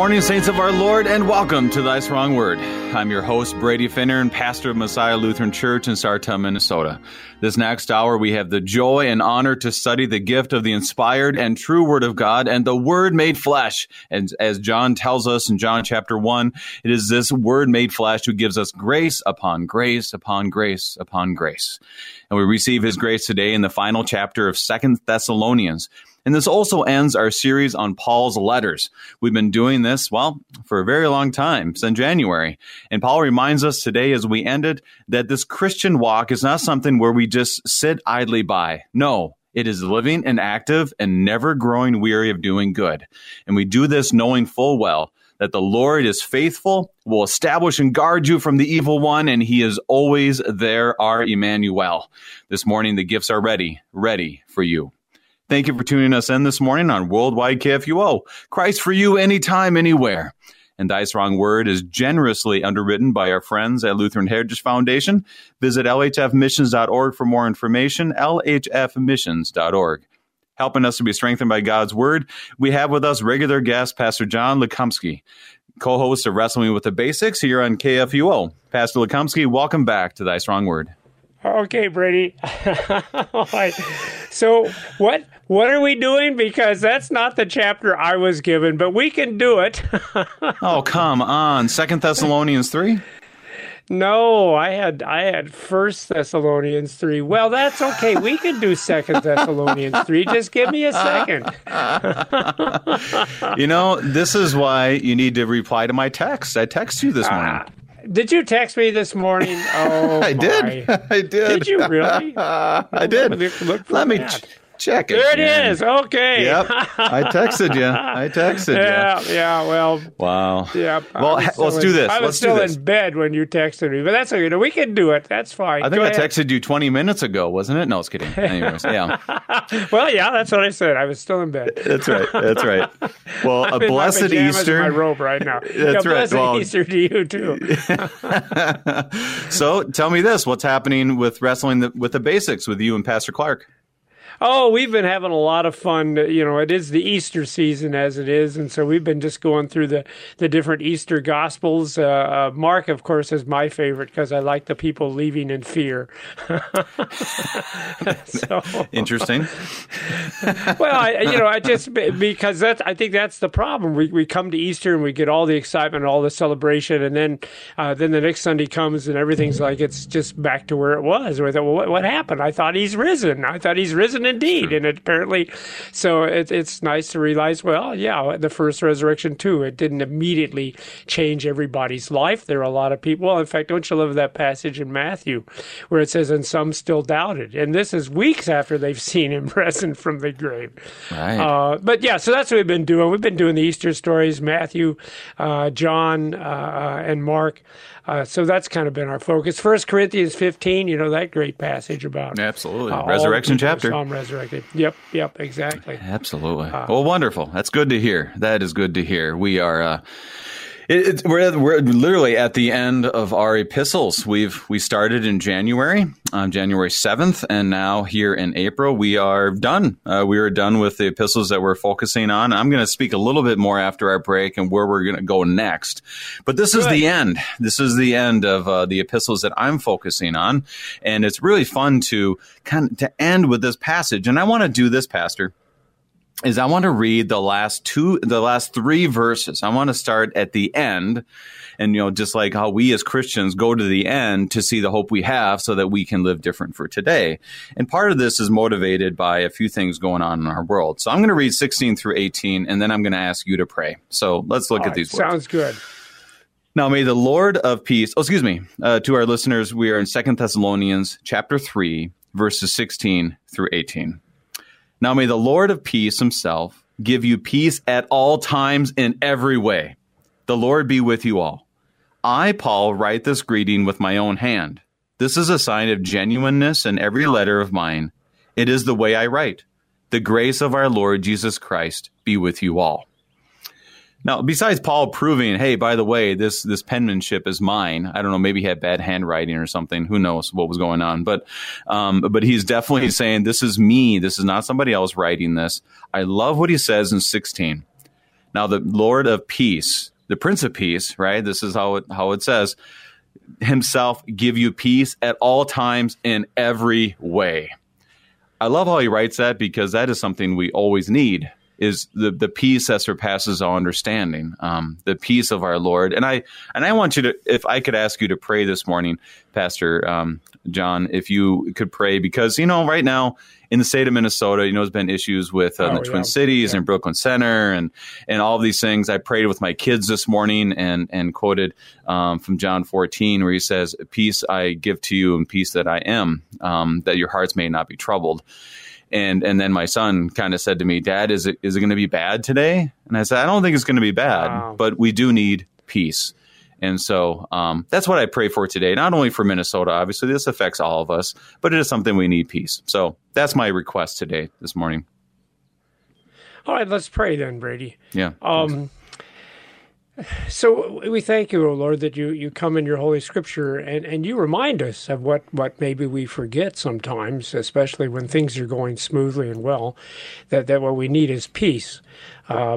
morning, saints of our Lord, and welcome to Thy Strong Word. I'm your host, Brady Finner, and pastor of Messiah Lutheran Church in Sartell, Minnesota. This next hour, we have the joy and honor to study the gift of the inspired and true Word of God and the Word made flesh. And as John tells us in John chapter 1, it is this Word made flesh who gives us grace upon grace upon grace upon grace. And we receive His grace today in the final chapter of 2 Thessalonians. And this also ends our series on Paul's letters. We've been doing this, for a very long time, since January. And Paul reminds us today as we ended that this Christian walk is not something where we just sit idly by. No, it is living and active and never growing weary of doing good. And we do this knowing full well that the Lord is faithful, will establish and guard you from the evil one, and He is always there, our Emmanuel. This morning, the gifts are ready for you. Thank you for tuning us in this morning on Worldwide KFUO, Christ for you anytime, anywhere. And Thy Strong Word is generously underwritten by our friends at Lutheran Heritage Foundation. Visit lhfmissions.org for more information, lhfmissions.org. Helping us to be strengthened by God's Word, we have with us regular guest Pastor John Lukomsky, co-host of Wrestling with the Basics here on KFUO. Pastor Lukomsky, welcome back to Thy Strong Word. Okay, Brady. Right. So what are we doing? Because that's not the chapter I was given, but we can do it. Oh, come on. 2 Thessalonians 3? No, I had 1 Thessalonians 3. Well, that's okay. We can do 2 Thessalonians 3. Just give me a second. You know, this is why you need to reply to my text. I text you this morning. Did you text me this morning? Oh, I did. Did you really? I did. Let me check. There it is. Okay. Yep. I texted you. Yeah. Well. Wow. Yeah. Well, let's do this. I was still in bed when you texted me, but that's okay. We can do it. That's fine. I think I texted you 20 minutes ago, wasn't it? No, I was kidding. Anyways, yeah. Well, yeah, that's what I said. I was still in bed. That's right. Well, I'm a blessed Easter. I'm in my robe right now. That's right. Blessed Easter to you too. So, tell me this: what's happening with Wrestling with the Basics with you and Pastor Clark? Oh, we've been having a lot of fun. You know, it is the Easter season as it is, and so we've been just going through the different Easter Gospels. Mark, of course, is my favorite because I like the people leaving in fear. Interesting. Well, I think that's the problem. We come to Easter and we get all the excitement, all the celebration, and then the next Sunday comes and everything's like it's just back to where it was. We thought, well, what happened? I thought He's risen. Indeed, and apparently, so it's nice to realize, the first resurrection too, it didn't immediately change everybody's life. There are a lot of people, in fact, don't you love that passage in Matthew where it says, and some still doubted, and this is weeks after they've seen Him risen from the grave. Right. So that's what we've been doing. We've been doing the Easter stories, Matthew, John, and Mark. So that's kind of been our focus. 1 Corinthians 15, that great passage about absolutely resurrection chapter. Psalm resurrected. Yep, exactly. Absolutely. Wonderful. That's good to hear. That is good to hear. We are. We're literally at the end of our epistles. We started in January, January 7th, and now here in April, we are done. We are done with the epistles that we're focusing on. I'm going to speak a little bit more after our break and where we're going to go next. But this is the end. This is the end of the epistles that I'm focusing on, and it's really fun to kind of end with this passage. And I want to do this, Pastor. I want to read the last three verses. I want to start at the end, and just like how we as Christians go to the end to see the hope we have, so that we can live different for today. And part of this is motivated by a few things going on in our world. So I'm going to read 16 through 18, and then I'm going to ask you to pray. So let's look at these words. Sounds good. Now may the Lord of peace. To our listeners, we are in 2 Thessalonians chapter 3, verses 16 through 18. Now may the Lord of peace Himself give you peace at all times in every way. The Lord be with you all. I, Paul, write this greeting with my own hand. This is a sign of genuineness in every letter of mine. It is the way I write. The grace of our Lord Jesus Christ be with you all. Now, besides Paul proving, hey, by the way, this penmanship is mine. I don't know, maybe he had bad handwriting or something. Who knows what was going on? But he's definitely saying, this is me. This is not somebody else writing this. I love what he says in 16. Now, the Lord of peace, the Prince of Peace, right? This is how it says, himself give you peace at all times in every way. I love how he writes that, because that is something we always need, is the peace that surpasses all understanding, the peace of our Lord. And I want you to, if I could ask you to pray this morning, Pastor John, if you could pray, because, you know, right now in the state of Minnesota, you know, there's been issues with the Twin Cities and Brooklyn Center and all of these things. I prayed with my kids this morning and quoted from John 14, where he says, peace I give to you and peace that I am, that your hearts may not be troubled. And then my son kind of said to me, Dad, is it going to be bad today? And I said, I don't think it's going to be bad, but we do need peace. And so that's what I pray for today, not only for Minnesota, obviously, this affects all of us, but it is something we need peace. So that's my request today, this morning. All right, let's pray then, Brady. Yeah. So we thank you, O Lord, that you come in your Holy Scripture and you remind us of what maybe we forget sometimes, especially when things are going smoothly and well, that what we need is peace.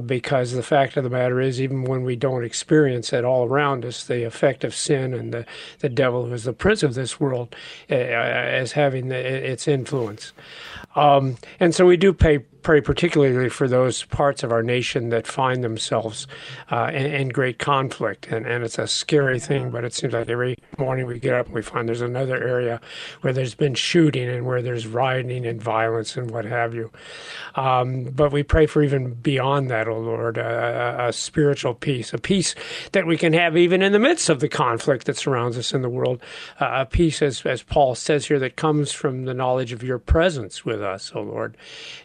Because the fact of the matter is, even when we don't experience it all around us, the effect of sin and the devil, who is the prince of this world, as having its influence. And so we do pray particularly for those parts of our nation that find themselves in great conflict. And it's a scary thing, but it seems like every morning we get up and we find there's another area where there's been shooting and where there's rioting and violence and what have you. But we pray for even beyond that, O Lord, a spiritual peace, a peace that we can have even in the midst of the conflict that surrounds us in the world, a peace, as Paul says here, that comes from the knowledge of your presence with us, O Lord.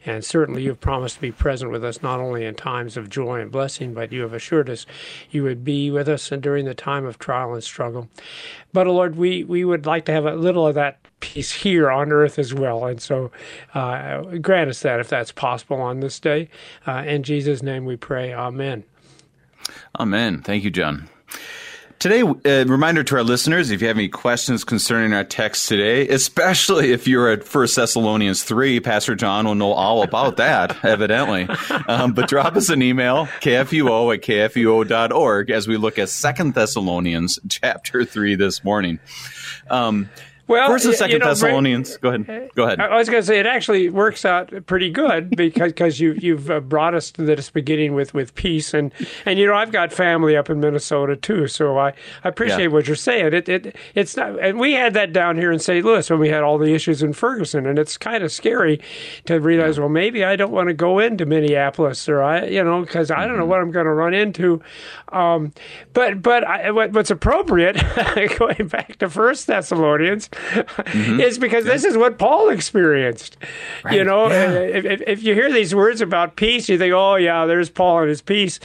And certainly you've promised to be present with us not only in times of joy and blessing, but you have assured us you would be with us and during the time of trial and struggle. But, O Lord, we would like to have a little of that peace here on earth as well. And so grant us that, if that's possible, on this day. In Jesus' name we pray. Amen. Amen. Thank you, John. Today, a reminder to our listeners, if you have any questions concerning our text today, especially if you're at 1 Thessalonians 3, Pastor John will know all about that, evidently. But drop us an email, kfuo@kfuo.org, as we look at 2 Thessalonians chapter 3 this morning. Well, First and Second Thessalonians. Go ahead. I was going to say, it actually works out pretty good, because you've brought us to this beginning with peace, and you know, I've got family up in Minnesota too, so I appreciate what you're saying. It's not, and we had that down here in St. Louis when we had all the issues in Ferguson, and it's kind of scary to realize, well, maybe I don't want to go into Minneapolis, or because I don't know what I'm going to run into. But what's appropriate, going back to 1 Thessalonians. Is because this is what Paul experienced. Right. You know, if you hear these words about peace, you think, oh, yeah, there's Paul and his peace.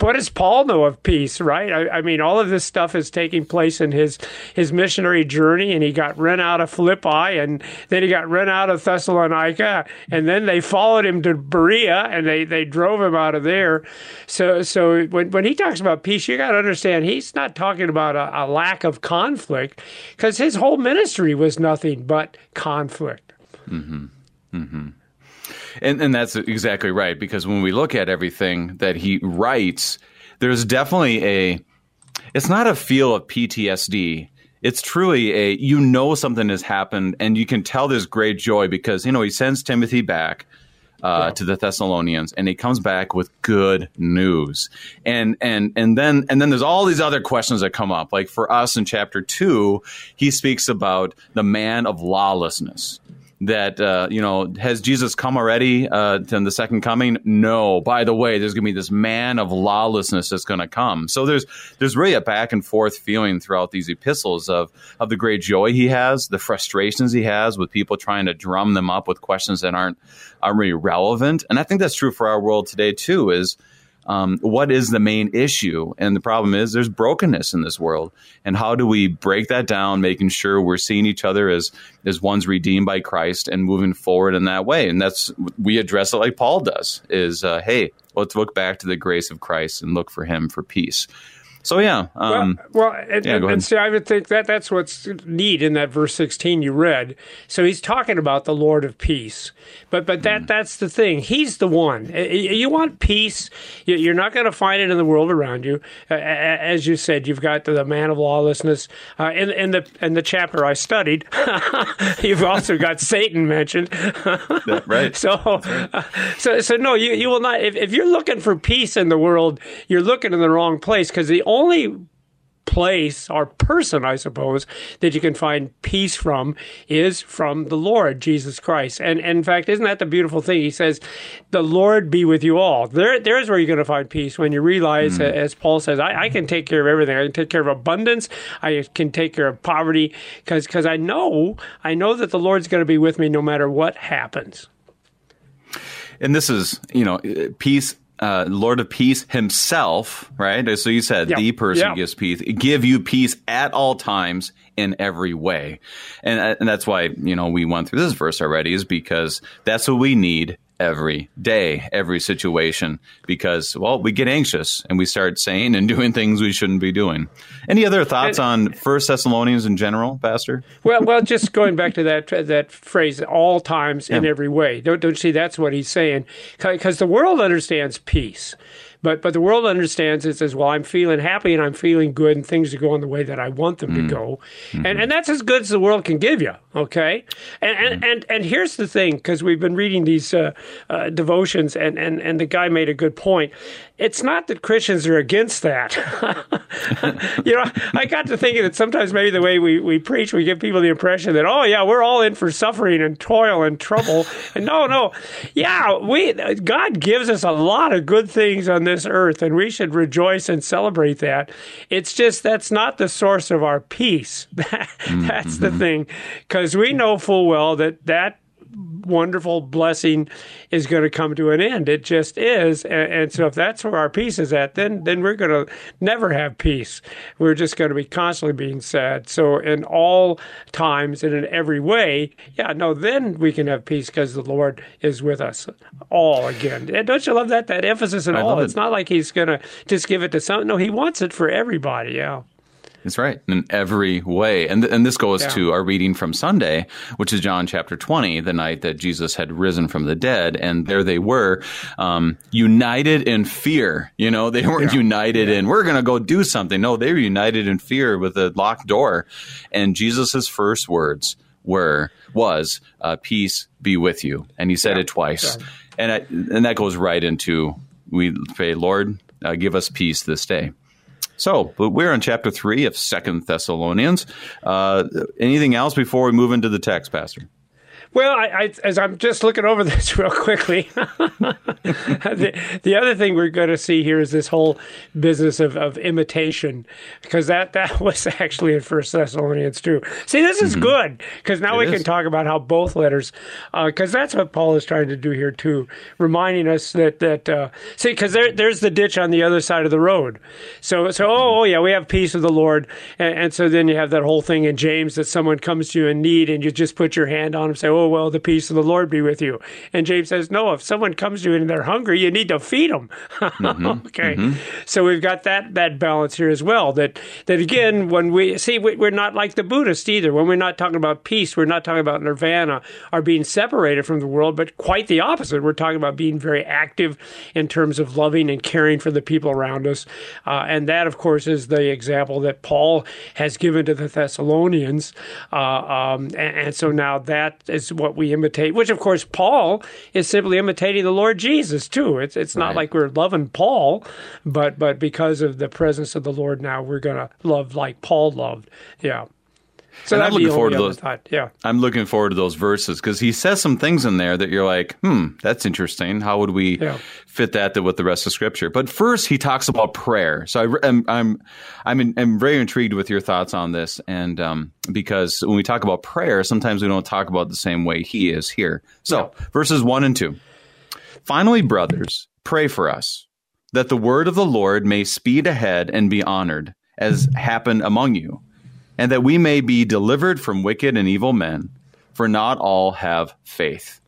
What does Paul know of peace, right? I mean, all of this stuff is taking place in his missionary journey, and he got run out of Philippi, and then he got run out of Thessalonica, and then they followed him to Berea, and they drove him out of there. So when he talks about peace, you got to understand, he's not talking about a lack of conflict, because his whole ministry was nothing but conflict. And that's exactly right, because when we look at everything that he writes, there's definitely it's not a feel of PTSD. It's truly something has happened, and you can tell there's great joy, because, you know, he sends Timothy back to the Thessalonians, and he comes back with good news. And then there's all these other questions that come up. Like for us in chapter 2, he speaks about the man of lawlessness. That, has Jesus come already to the second coming? No. By the way, there's going to be this man of lawlessness that's going to come. So there's really a back and forth feeling throughout these epistles of the great joy he has, the frustrations he has with people trying to drum them up with questions that aren't really relevant. And I think that's true for our world today, too, is what is the main issue? And the problem is there's brokenness in this world. And how do we break that down, making sure we're seeing each other as ones redeemed by Christ and moving forward in that way? And we address it like Paul does, is, hey, let's look back to the grace of Christ and look for him for peace. So, yeah. Well, so I would think that that's what's neat in that verse 16 you read. So he's talking about the Lord of peace. But that's the thing. He's the one. You want peace. You're not going to find it in the world around you. As you said, you've got the man of lawlessness. In the chapter I studied, you've also got Satan mentioned. Right. So no, you will not. If you're looking for peace in the world, you're looking in the wrong place, because the only place or person, I suppose, that you can find peace from is from the Lord Jesus Christ. And in fact, isn't that the beautiful thing? He says, the Lord be with you all. There's where you're going to find peace, when you realize, as Paul says, I can take care of everything. I can take care of abundance. I can take care of poverty, because I know that the Lord's going to be with me no matter what happens. And this is, peace. Lord of peace himself, right? So you said the person who gives peace, give you peace at all times in every way. And that's why, we went through this verse already, is because that's what we need every day, every situation, because, we get anxious and we start saying and doing things we shouldn't be doing. Any other thoughts on 1 Thessalonians in general, Pastor? Well, just going back to that phrase, all times in every way. Don't you see that's what he's saying? Because the world understands peace. But the world understands it as, I'm feeling happy and I'm feeling good and things are going the way that I want them to go. Mm-hmm. And that's as good as the world can give you, okay? And here's the thing, because we've been reading these devotions and the guy made a good point. It's not that Christians are against that. I got to thinking that sometimes maybe the way we preach, we give people the impression that, we're all in for suffering and toil and trouble. And no. Yeah, God gives us a lot of good things on this earth, and we should rejoice and celebrate that. It's just that's not the source of our peace. That's the thing, because we know full well that wonderful blessing is going to come to an end. It just is. And so if that's where our peace is at, then we're going to never have peace. We're just going to be constantly being sad. So in all times and in every way, then we can have peace, because the Lord is with us all again. And don't you love that emphasis in all? It's not like he's going to just give it to some. No, he wants it for everybody. Yeah. That's right. In every way. And this goes to our reading from Sunday, which is John chapter 20, the night that Jesus had risen from the dead. And there they were, united in fear. They weren't united in, we're going to go do something. No, they were united in fear with a locked door. And Jesus's first words was, peace be with you. And he said it twice. Right. And that goes right into, we pray, Lord, give us peace this day. So, but we're on chapter 3 of 2 Thessalonians. Anything else before we move into the text, Pastor? Well, as I'm just looking over this real quickly, the other thing we're going to see here is this whole business of imitation, because that was actually in 1 Thessalonians too. See, this is good, because now we can talk about how both letters, because that's what Paul is trying to do here too, reminding us that because there's the ditch on the other side of the road. So we have peace with the Lord, and so then you have that whole thing in James that someone comes to you in need and you just put your hand on him and say, the peace of the Lord be with you. And James says, no, if someone comes to you and they're hungry, you need to feed them. Okay. So we've got that balance here as well, that again, when we're not like the Buddhists either. When we're not talking about peace, we're not talking about nirvana or being separated from the world, but quite the opposite. We're talking about being very active in terms of loving and caring for the people around us. And that, of course, is the example that Paul has given to the Thessalonians. And so now that is what we imitate, which, of course, Paul is simply imitating the Lord Jesus, too. It's not like we're loving Paul, but because of the presence of the Lord now, we're going to love like Paul loved. Yeah. So I'm looking forward to those. Yeah. I'm looking forward to those verses, because he says some things in there that you're like, that's interesting. How would we fit that with the rest of Scripture? But first, he talks about prayer. So I'm very intrigued with your thoughts on this, and because when we talk about prayer, sometimes we don't talk about it the same way he is here. So verses 1 and 2. Finally, brothers, pray for us, that the word of the Lord may speed ahead and be honored, as happened among you, and that we may be delivered from wicked and evil men, for not all have faith.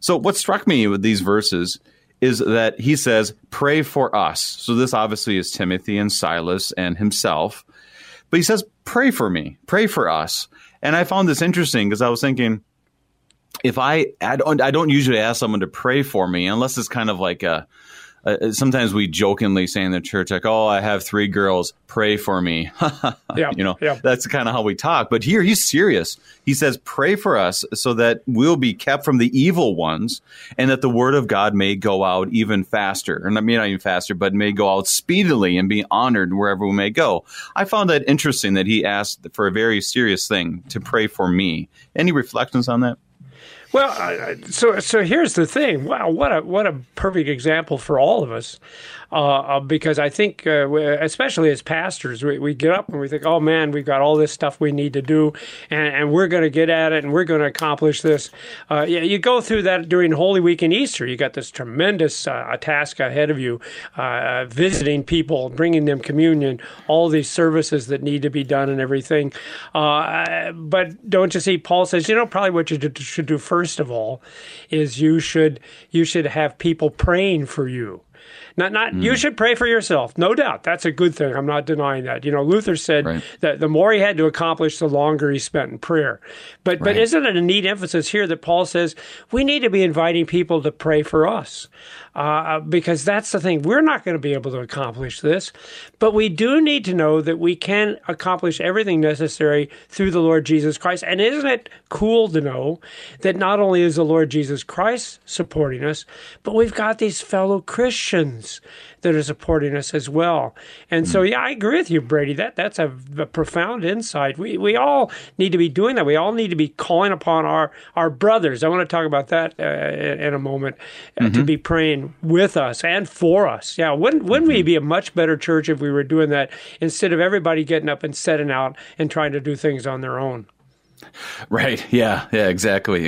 So what struck me with these verses is that he says, pray for us. So this obviously is Timothy and Silas and himself. But he says, pray for me, pray for us. And I found this interesting because I was thinking, I don't usually ask someone to pray for me unless it's kind of like sometimes we jokingly say in the church, like, oh, I have three girls, pray for me. Yeah, that's kind of how we talk. But here he's serious. He says, pray for us so that we'll be kept from the evil ones and that the word of God may go out even faster. Or maybe not even faster, but may go out speedily and be honored wherever we may go. I found that interesting that he asked for a very serious thing, to pray for me. Any reflections on that? Well, so here's the thing. Wow, what a perfect example for all of us, because I think, especially as pastors, we get up and we think, oh man, we've got all this stuff we need to do, and we're going to get at it, and we're going to accomplish this. You go through that during Holy Week and Easter. You got this tremendous task ahead of you, visiting people, bringing them communion, all these services that need to be done and everything. But don't you see, Paul says, probably what you should do first. First of all, is you should have people praying for you. You should pray for yourself, no doubt. That's a good thing. I'm not denying that. Luther said that the more he had to accomplish, the longer he spent in prayer. But isn't it a neat emphasis here that Paul says we need to be inviting people to pray for us? Because that's the thing. We're not going to be able to accomplish this, but we do need to know that we can accomplish everything necessary through the Lord Jesus Christ. And isn't it cool to know that not only is the Lord Jesus Christ supporting us, but we've got these fellow Christians that are supporting us as well. And so, I agree with you, Brady. That's a profound insight. We all need to be doing that. We all need to be calling upon our brothers. I want to talk about that in a moment, to be praying with us and for us. Yeah, wouldn't we be a much better church if we were doing that instead of everybody getting up and setting out and trying to do things on their own? Right. Yeah, exactly.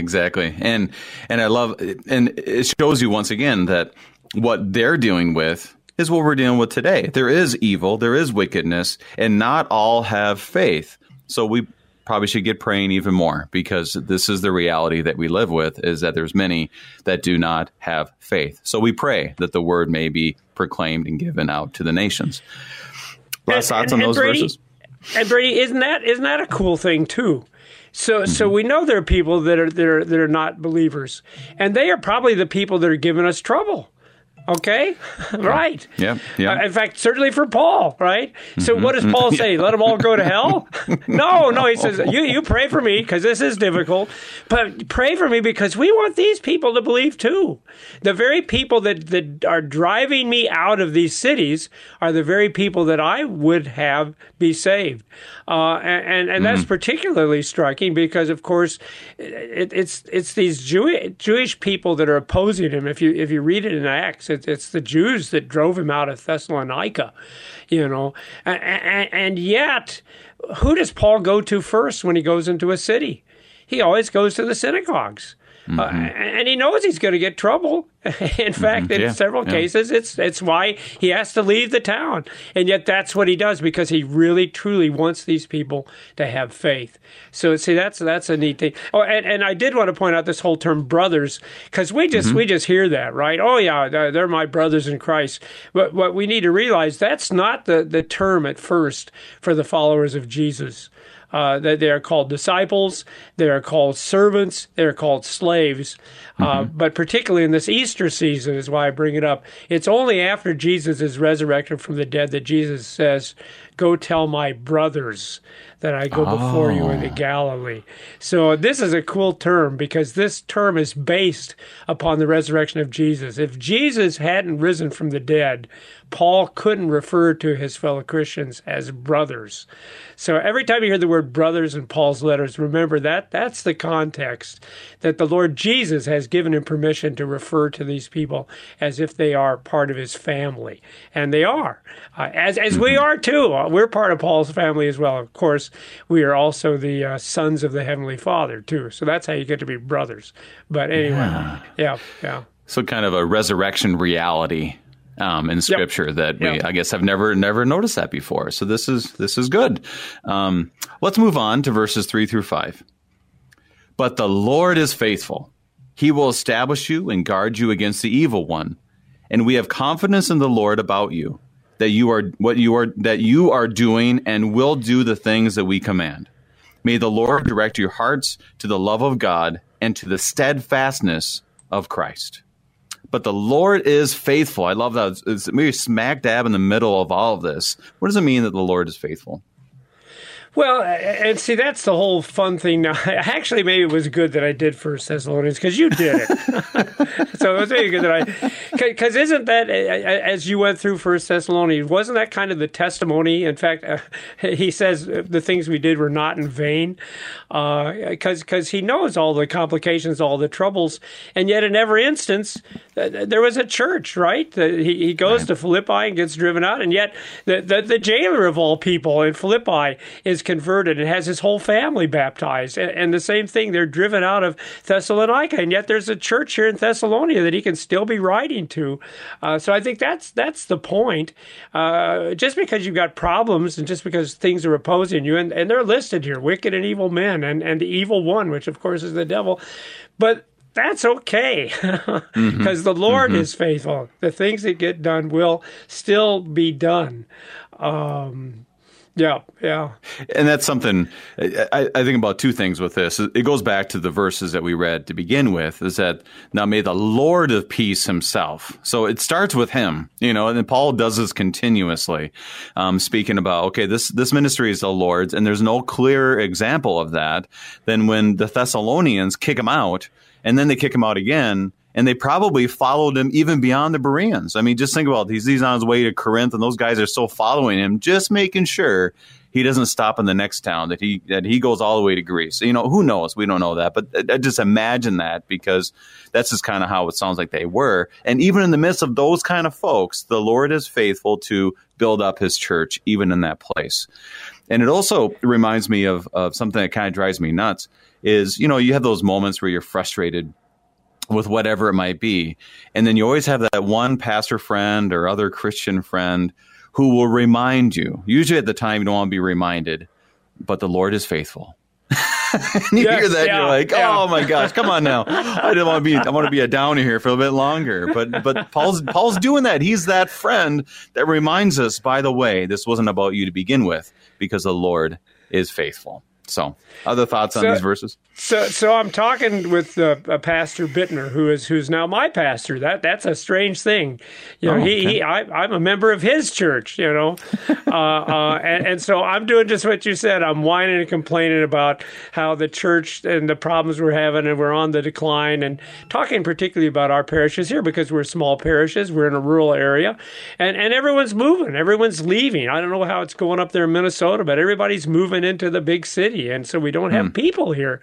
And I love it. And it shows you once again that what they're dealing with is what we're dealing with today. There is evil, there is wickedness, and not all have faith. So we probably should get praying even more, because this is the reality that we live with, is that there's many that do not have faith. So we pray that the word may be proclaimed and given out to the nations. Last thoughts on those verses? And Brady, isn't that a cool thing too? So we know there are people that are not believers, and they are probably the people that are giving us trouble. Okay? Right. Yeah. In fact, certainly for Paul, right? So what does Paul say? Let them all go to hell? No. He says, you pray for me because this is difficult, but pray for me because we want these people to believe too. The very people that are driving me out of these cities are the very people that I would have be saved. And that's particularly striking because, of course, it's these Jewish people that are opposing him. If you read it in Acts, it's the Jews that drove him out of Thessalonica, and yet who does Paul go to first when he goes into a city? He always goes to the synagogues. And he knows he's going to get trouble. In fact, in several cases, it's why he has to leave the town. And yet that's what he does, because he really, truly wants these people to have faith. So, see, that's a neat thing. Oh, and I did want to point out this whole term brothers, because we just hear that, right? Oh, yeah, they're my brothers in Christ. But what we need to realize, that's not the term at first for the followers of Jesus. That they are called disciples, they are called servants, they are called slaves. But particularly in this Easter season is why I bring it up. It's only after Jesus is resurrected from the dead that Jesus says, go tell my brothers that I go before you into Galilee. So this is a cool term, because this term is based upon the resurrection of Jesus. If Jesus hadn't risen from the dead, Paul couldn't refer to his fellow Christians as brothers. So every time you hear the word brothers in Paul's letters, remember that's the context, that the Lord Jesus has given him permission to refer to these people as if they are part of his family. And they are, as we are too. We're part of Paul's family as well. Of course, we are also the sons of the Heavenly Father, too. So that's how you get to be brothers. But anyway, yeah. So kind of a resurrection reality in Scripture that we, I guess, have never noticed that before. So this is good. Let's move on to verses 3-5. But the Lord is faithful. He will establish you and guard you against the evil one. and we have confidence in the Lord about you, that you are doing and will do the things that we command. May the Lord direct your hearts to the love of God and to the steadfastness of Christ. But the Lord is faithful. I love that. It's maybe smack dab in the middle of all of this. What does it mean that the Lord is faithful? Well, and see, that's the whole fun thing. Now, actually, maybe it was good that I did First Thessalonians because you did it. So it was maybe good that I, because isn't that, as you went through First Thessalonians, wasn't that kind of the testimony? In fact, he says the things we did were not in vain, because he knows all the complications, all the troubles, and yet in every instance, there was a church, right? He goes to Philippi and gets driven out, and yet the jailer of all people in Philippi is converted and has his whole family baptized. And the same thing, they're driven out of Thessalonica, and yet there's a church here in Thessalonica that he can still be writing to. So I think that's the point. Just because you've got problems and just because things are opposing you, and they're listed here, wicked and evil men, and the evil one, which of course is the devil, but that's okay, because the Lord is faithful. The things that get done will still be done. Yeah. And that's something, I think about two things with this. It goes back to the verses that we read to begin with, is that now may the Lord of peace himself. So it starts with him, you know, and then Paul does this continuously, speaking about, okay, this ministry is the Lord's, and there's no clearer example of that than when the Thessalonians kick him out, and then they kick him out again. And they probably followed him even beyond the Bereans. I mean, just think about it. He's on his way to Corinth, and those guys are still following him, just making sure he doesn't stop in the next town, that he goes all the way to Greece. You know, who knows? We don't know that. But I just imagine that, because that's just kind of how it sounds like they were. And even in the midst of those kind of folks, the Lord is faithful to build up his church, even in that place. And it also reminds me of something that kind of drives me nuts is, you know, you have those moments where you're frustrated with whatever it might be. And then you always have that one pastor friend or other Christian friend who will remind you. Usually at the time, you don't want to be reminded, but the Lord is faithful. And you hear that, you're like, oh my gosh, come on now. I want to be a downer here for a bit longer. But Paul's doing that. He's that friend that reminds us, by the way, this wasn't about you to begin with, because the Lord is faithful. So, other thoughts on these verses? So I'm talking with Pastor Bittner, who's now my pastor. That's a strange thing, you know. I'm a member of his church, you know, and so I'm doing just what you said. I'm whining and complaining about how the church and the problems we're having, and we're on the decline. And talking particularly about our parishes here, because we're small parishes, we're in a rural area, and everyone's moving, everyone's leaving. I don't know how it's going up there in Minnesota, but everybody's moving into the big city. And so we don't have people here.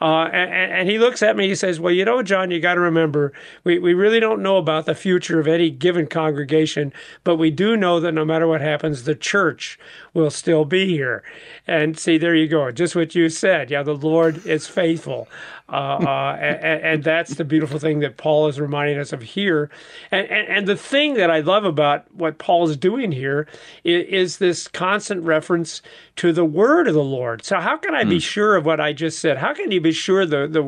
And he looks at me, he says, well, you know, John, you got to remember, we really don't know about the future of any given congregation, but we do know that no matter what happens, the church will still be here. And see, there you go. Just what you said. Yeah, the Lord is faithful. And that's the beautiful thing that Paul is reminding us of here. And the thing that I love about what Paul's doing here is this constant reference to the word of the Lord. So how can I be sure of what I just said? How can you be sure the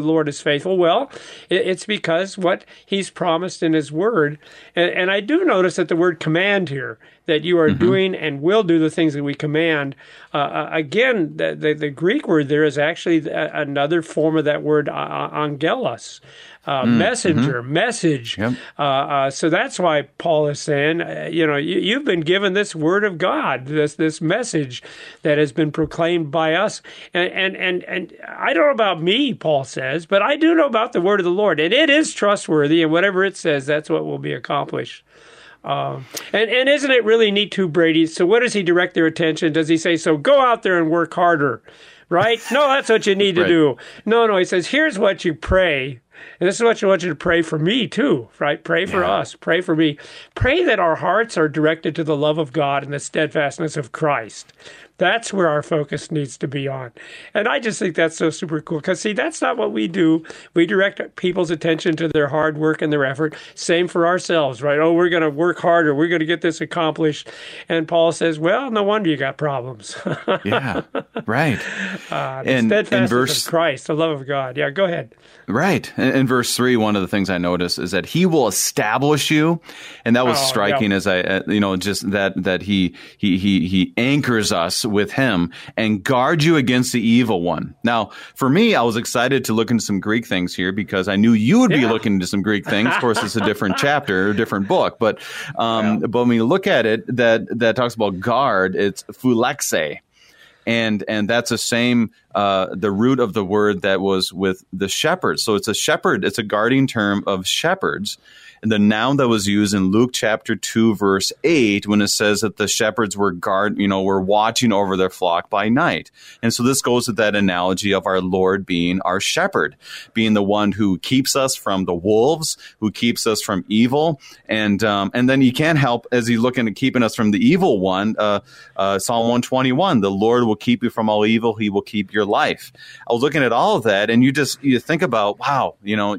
Lord is faithful? Well, it's because what he's promised in his word. And I do notice that the word command here, that you are doing and will do the things that we command. Again, the Greek word there is actually another form of that word, angelos, messenger, message. Yep. So that's why Paul is saying, you know, you've been given this word of God, this message that has been proclaimed by us. And I don't know about me, Paul says, but I do know about the word of the Lord. And it is trustworthy, and whatever it says, that's what will be accomplished. And isn't it really neat too, Brady? So what does he direct their attention? Does he say, so go out there and work harder, right? No, that's what you need to do. No, he says, here's what you pray. And this is what I want you to pray for me too, right? Pray for us. Pray for me. Pray that our hearts are directed to the love of God and the steadfastness of Christ. That's where our focus needs to be on. And I just think that's so super cool because, see, that's not what we do. We direct people's attention to their hard work and their effort. Same for ourselves, right? Oh, we're going to work harder. We're going to get this accomplished. And Paul says, well, no wonder you got problems. Yeah, right. And steadfastness of Christ, the love of God. Yeah, go ahead. Right. In verse 3, one of the things I noticed is that he will establish you. And that was striking as I, you know, just that he anchors us with him and guards you against the evil one. Now, for me, I was excited to look into some Greek things here because I knew you would be looking into some Greek things. Of course, it's a different chapter, a different book. But, but when you look at it, that talks about guard, it's phylexē. And that's the same, the root of the word that was with the shepherd. So it's a shepherd. It's a guarding term of shepherds. And the noun that was used in Luke chapter 2, verse 8, when it says that the shepherds were were watching over their flock by night. And so this goes to that analogy of our Lord being our shepherd, being the one who keeps us from the wolves, who keeps us from evil. And then you can't help, as he's looking at keeping us from the evil one, Psalm 121, the Lord will keep you from all evil. He will keep your life. I was looking at all of that, and you think about, wow, you know,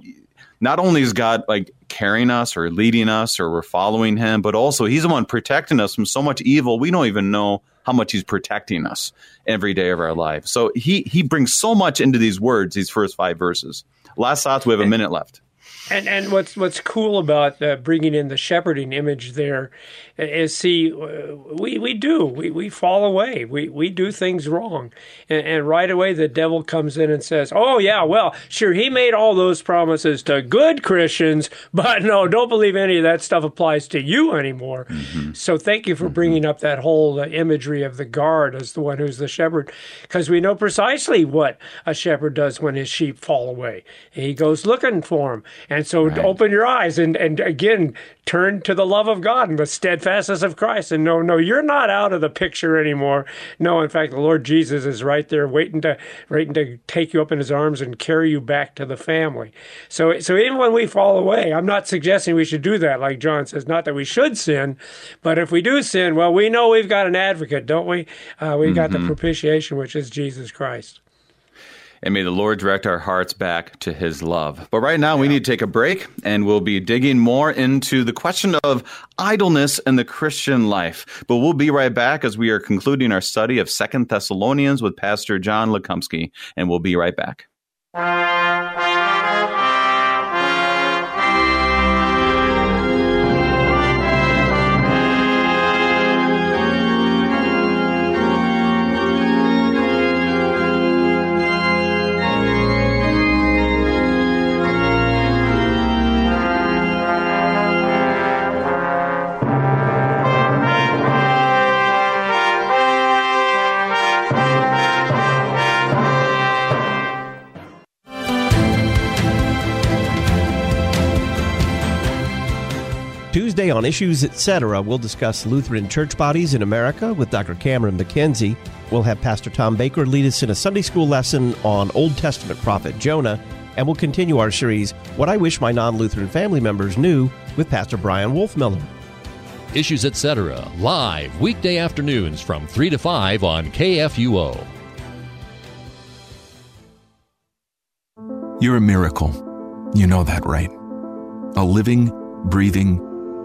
not only is God like carrying us or leading us or we're following him, but also he's the one protecting us from so much evil. We don't even know how much he's protecting us every day of our life. So he brings so much into these words, these first 5 verses. Last thoughts, we have a minute left. And what's cool about bringing in the shepherding image there is, see, we fall away. We do things wrong. And right away, the devil comes in and says, oh, yeah, well, sure, he made all those promises to good Christians, but no, don't believe any of that stuff applies to you anymore. Mm-hmm. So thank you for bringing up that whole imagery of the guard as the one who's the shepherd, because we know precisely what a shepherd does when his sheep fall away. He goes looking for them. And so open your eyes and again, turn to the love of God and the steadfastness of Christ. And no, you're not out of the picture anymore. No, in fact, the Lord Jesus is right there waiting to take you up in his arms and carry you back to the family. So even when we fall away, I'm not suggesting we should do that. Like John says, not that we should sin, but if we do sin, well, we know we've got an advocate, don't we? We've got the propitiation, which is Jesus Christ. And may the Lord direct our hearts back to his love. But right now, we need to take a break, and we'll be digging more into the question of idleness in the Christian life. But we'll be right back as we are concluding our study of 2 Thessalonians with Pastor John Lukomsky, and we'll be right back. Tuesday on Issues Etc., we'll discuss Lutheran church bodies in America with Dr. Cameron McKenzie. We'll have Pastor Tom Baker lead us in a Sunday school lesson on Old Testament prophet Jonah, and we'll continue our series, What I Wish My Non-Lutheran Family Members Knew, with Pastor Brian Wolfmiller. Issues Etc., live weekday afternoons from 3 to 5 on KFUO. You're a miracle. You know that, right? A living, breathing,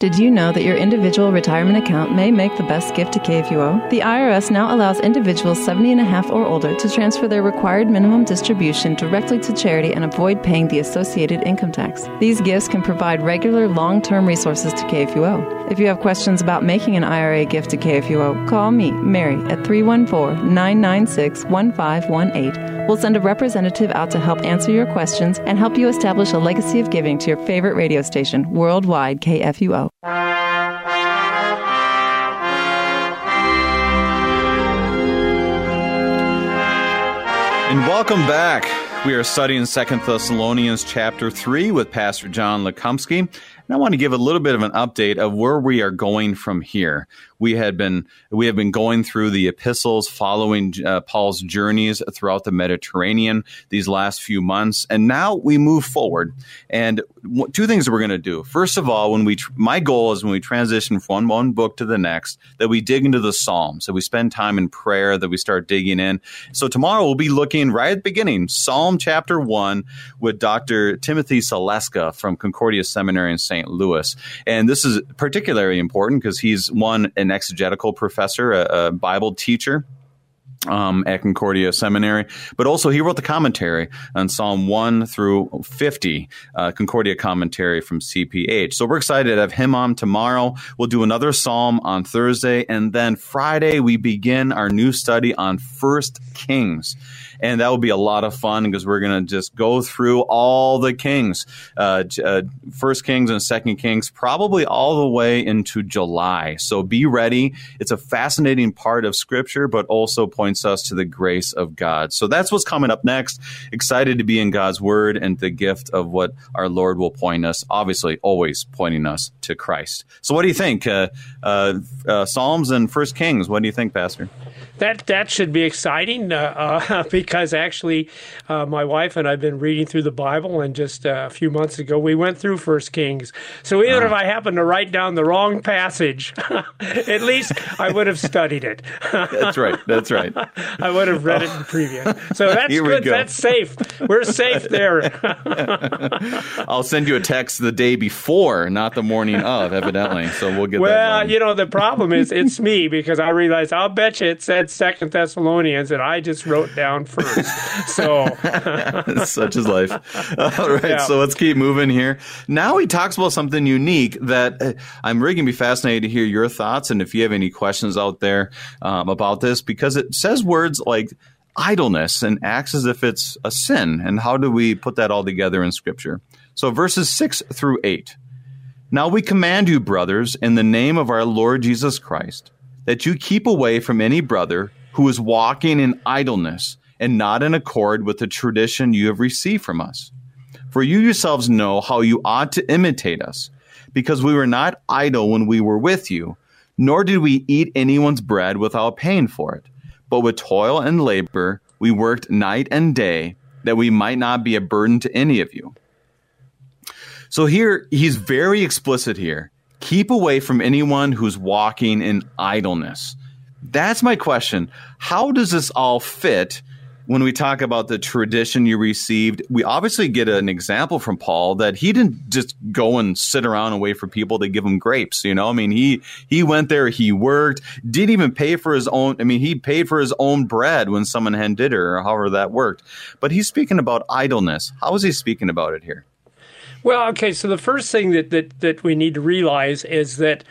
Did you know that your individual retirement account may make the best gift to KFUO? The IRS now allows individuals 70 and a half or older to transfer their required minimum distribution directly to charity and avoid paying the associated income tax. These gifts can provide regular long-term resources to KFUO. If you have questions about making an IRA gift to KFUO, call me, Mary, at 314-996-1518. We'll send a representative out to help answer your questions and help you establish a legacy of giving to your favorite radio station, Worldwide KFUO. And welcome back We are studying 2 Thessalonians chapter 3 with Pastor John Lukomsky, and I want to give a little bit of an update of where we are going from here. We have been going through the epistles, following Paul's journeys throughout the Mediterranean these last few months, and now we move forward. And two things we're going to do. First of all, my goal is when we transition from one book to the next, that we dig into the Psalms, that we spend time in prayer, that we start digging in. So tomorrow we'll be looking right at the beginning, Psalm chapter 1, with Dr. Timothy Saleska from Concordia Seminary in St. Louis. And this is particularly important because he's an exegetical professor, a Bible teacher at Concordia Seminary, but also he wrote the commentary on Psalm 1 through 50, Concordia commentary from CPH. So we're excited to have him on tomorrow. We'll do another Psalm on Thursday, and then Friday we begin our new study on 1 Kings. And that will be a lot of fun because we're going to just go through all the kings, 1 Kings and 2 Kings, probably all the way into July. So be ready. It's a fascinating part of Scripture, but also points us to the grace of God. So that's what's coming up next. Excited to be in God's Word and the gift of what our Lord will point us, obviously always pointing us to Christ. So what do you think? Psalms and 1 Kings, what do you think, Pastor? That should be exciting because actually my wife and I have been reading through the Bible, and just a few months ago we went through 1 Kings. So even if I happened to write down the wrong passage, at least I would have studied it. That's right. I would have read it in preview. So that's good. Go. That's safe. We're safe there. I'll send you a text the day before, not the morning of, evidently. So we'll get that done. The problem is it's me, because I realized I'll bet you it said 2 Thessalonians, and I just wrote down first. So, such is life. All right, So let's keep moving here. Now he talks about something unique that I'm really going to be fascinated to hear your thoughts, and if you have any questions out there about this, because it says words like idleness and acts as if it's a sin. And how do we put that all together in Scripture? So verses 6 through 8. Now we command you, brothers, in the name of our Lord Jesus Christ, that you keep away from any brother who is walking in idleness and not in accord with the tradition you have received from us. For you yourselves know how you ought to imitate us, because we were not idle when we were with you, nor did we eat anyone's bread without paying for it. But with toil and labor we worked night and day, that we might not be a burden to any of you. So here, he's very explicit here. Keep away from anyone who's walking in idleness. That's my question. How does this all fit when we talk about the tradition you received? We obviously get an example from Paul that he didn't just go and sit around and wait for people to give him grapes. He went there, he worked, didn't even pay for his own. He paid for his own bread when someone had dinner or however that worked. But he's speaking about idleness. How is he speaking about it here? Well, okay, so the first thing that we need to realize is that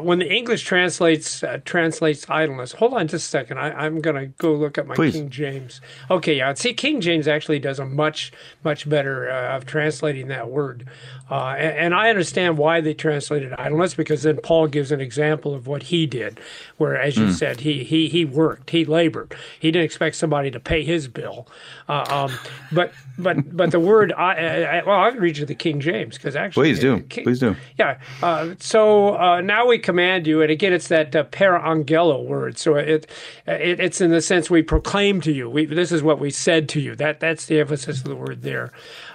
when the English translates idleness, hold on just a second. I'm going to go look at my King James. Okay, yeah. See, King James actually does a much, much better of translating that word. And I understand why they translated idleness, because then Paul gives an example of what he did, where, as you said, he worked, he labored. He didn't expect somebody to pay his bill. But the word, I'll read you the King James, because actually... Please do. Yeah. So now we command you, and again, it's that parangelo word. So it's in the sense we proclaim to you. This is what we said to you. That's the emphasis of the word there.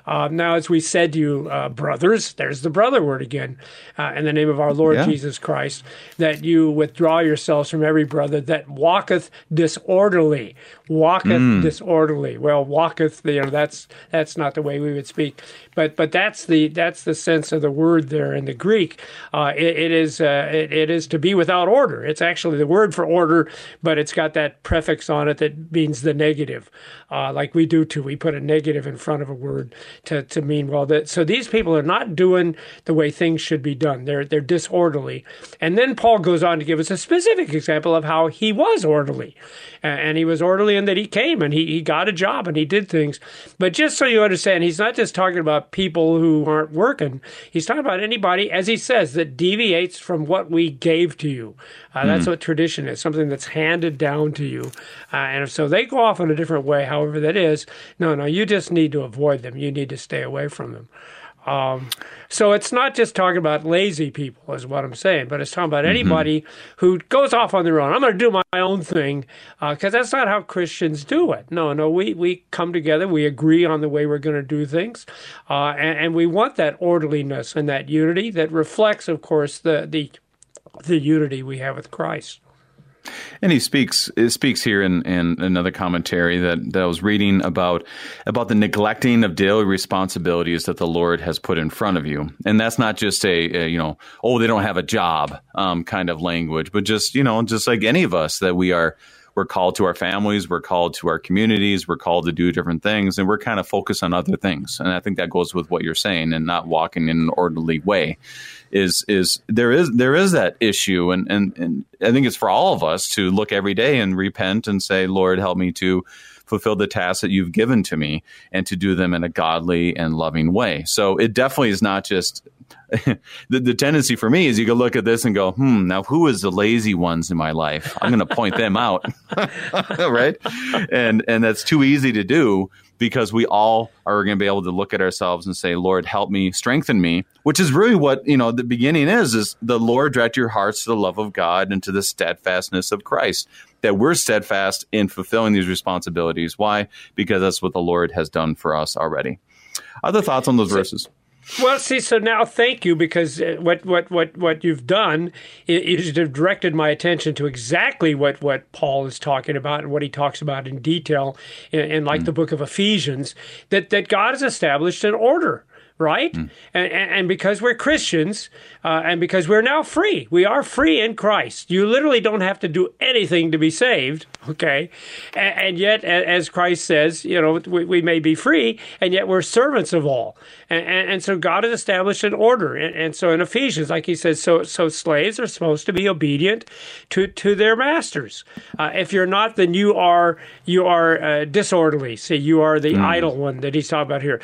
Now, as we said to you, brothers, there's the brother word again, in the name of our Lord Jesus Christ, that you withdraw yourselves from every brother that walketh disorderly. Well, walketh, that's not the way we would speak. But that's the sense of the word there in the Greek. It is to be without order. It's actually the word for order, but it's got that prefix on it that means the negative, like we do too. We put a negative in front of a word to mean, so these people are not doing the way things should be done. They're disorderly. And then Paul goes on to give us a specific example of how he was orderly. And he was orderly in that he came and he got a job and he did things. But just so you understand, he's not just talking about people who who aren't working. He's talking about anybody, as he says, that deviates from what we gave to you. That's what tradition is, something that's handed down to you. And if so they go off in a different way, however that is, no, you just need to avoid them. You need to stay away from them. So it's not just talking about lazy people is what I'm saying, but it's talking about anybody who goes off on their own. I'm going to do my own thing, because that's not how Christians do it. No, we come together, we agree on the way we're going to do things, and we want that orderliness and that unity that reflects, of course, the unity we have with Christ. And he speaks here in another commentary that I was reading about the neglecting of daily responsibilities that the Lord has put in front of you. And that's not just a they don't have a job kind of language, but just like any of us, that we're called to our families, we're called to our communities, we're called to do different things, and we're kind of focused on other things. And I think that goes with what you're saying, and not walking in an orderly way. There is that issue, and I think it's for all of us to look every day and repent and say, Lord, help me to fulfill the tasks that you've given to me and to do them in a godly and loving way. So it definitely is not just the tendency for me is you can look at this and go, now who is the lazy ones in my life? I'm going to point them out, right? And that's too easy to do, because we all are going to be able to look at ourselves and say, Lord, help me, strengthen me, which is really what, the beginning is the Lord direct your hearts to the love of God and to the steadfastness of Christ. That we're steadfast in fulfilling these responsibilities. Why? Because that's what the Lord has done for us already. Other thoughts on those verses? Well, see, so now thank you, because what you've done is you've directed my attention to exactly what Paul is talking about and what he talks about in detail in the book of Ephesians, that God has established an order. Right? And because we're Christians, and because we're now free, we are free in Christ. You literally don't have to do anything to be saved, okay? And yet, as Christ says, we may be free, and yet we're servants of all. And so God has established an order. And so in Ephesians, like he says, so slaves are supposed to be obedient to their masters. If you're not, then you are disorderly. See, you are the idle one that he's talking about here.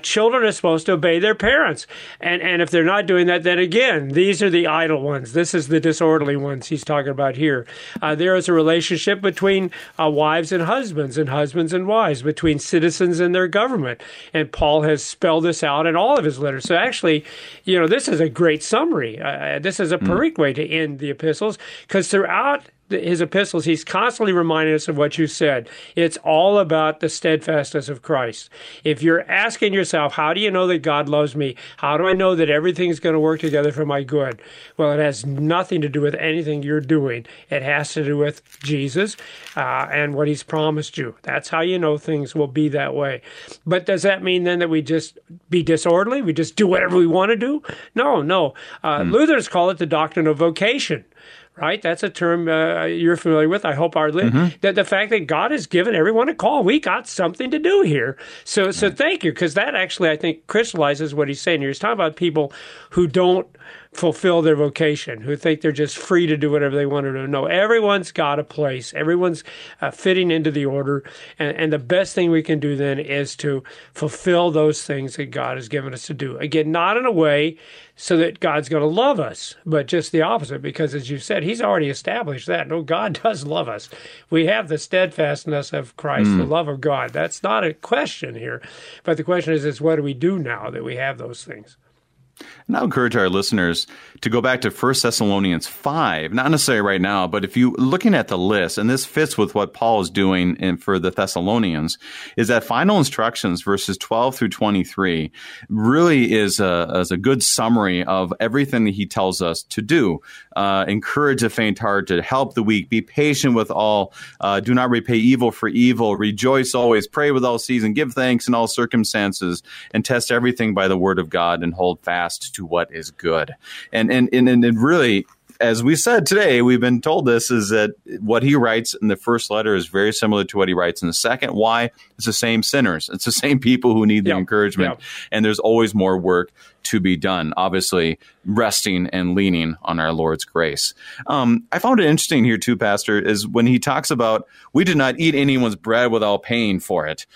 Children are supposed to obey their parents. And if they're not doing that, then again, these are the idle ones. This is the disorderly ones he's talking about here. There is a relationship between wives and husbands and wives, between citizens and their government. And Paul has spelled this out in all of his letters. So actually, this is a great summary. This is a perfect way to end the epistles, because throughout his epistles, he's constantly reminding us of what you said. It's all about the steadfastness of Christ. If you're asking yourself, how do you know that God loves me? How do I know that everything's going to work together for my good? Well, it has nothing to do with anything you're doing. It has to do with Jesus and what he's promised you. That's how you know things will be that way. But does that mean then that we just be disorderly? We just do whatever we want to do? No. Lutherans call it the doctrine of vocation. Right? That's a term you're familiar with, I hope, that the fact that God has given everyone a call. We got something to do here. So thank you, because that actually, I think, crystallizes what he's saying here. He's talking about people who don't fulfill their vocation, who think they're just free to do whatever they want to do. No, everyone's got a place. Everyone's fitting into the order. And the best thing we can do then is to fulfill those things that God has given us to do. Again, not in a way so that God's going to love us, but just the opposite, because as you said, he's already established that. No, God does love us. We have the steadfastness of Christ, the love of God. That's not a question here. But the question is what do we do now that we have those things? And I'll encourage our listeners to go back to 1 Thessalonians 5, not necessarily right now, but if you're looking at the list, and this fits with what Paul is doing for the Thessalonians, is that final instructions, verses 12 through 23, really is a good summary of everything that he tells us to do. Encourage the faint-hearted, help the weak, be patient with all, do not repay evil for evil, rejoice always, pray without ceasing, give thanks in all circumstances, and test everything by the word of God, and hold fast to what is good. And it really, as we said today, we've been told this, is that what he writes in the first letter is very similar to what he writes in the second. Why? It's the same sinners. It's the same people who need the encouragement. And there's always more work to be done, obviously resting and leaning on our Lord's grace. I found it interesting here too, Pastor, is when he talks about, we did not eat anyone's bread without paying for it.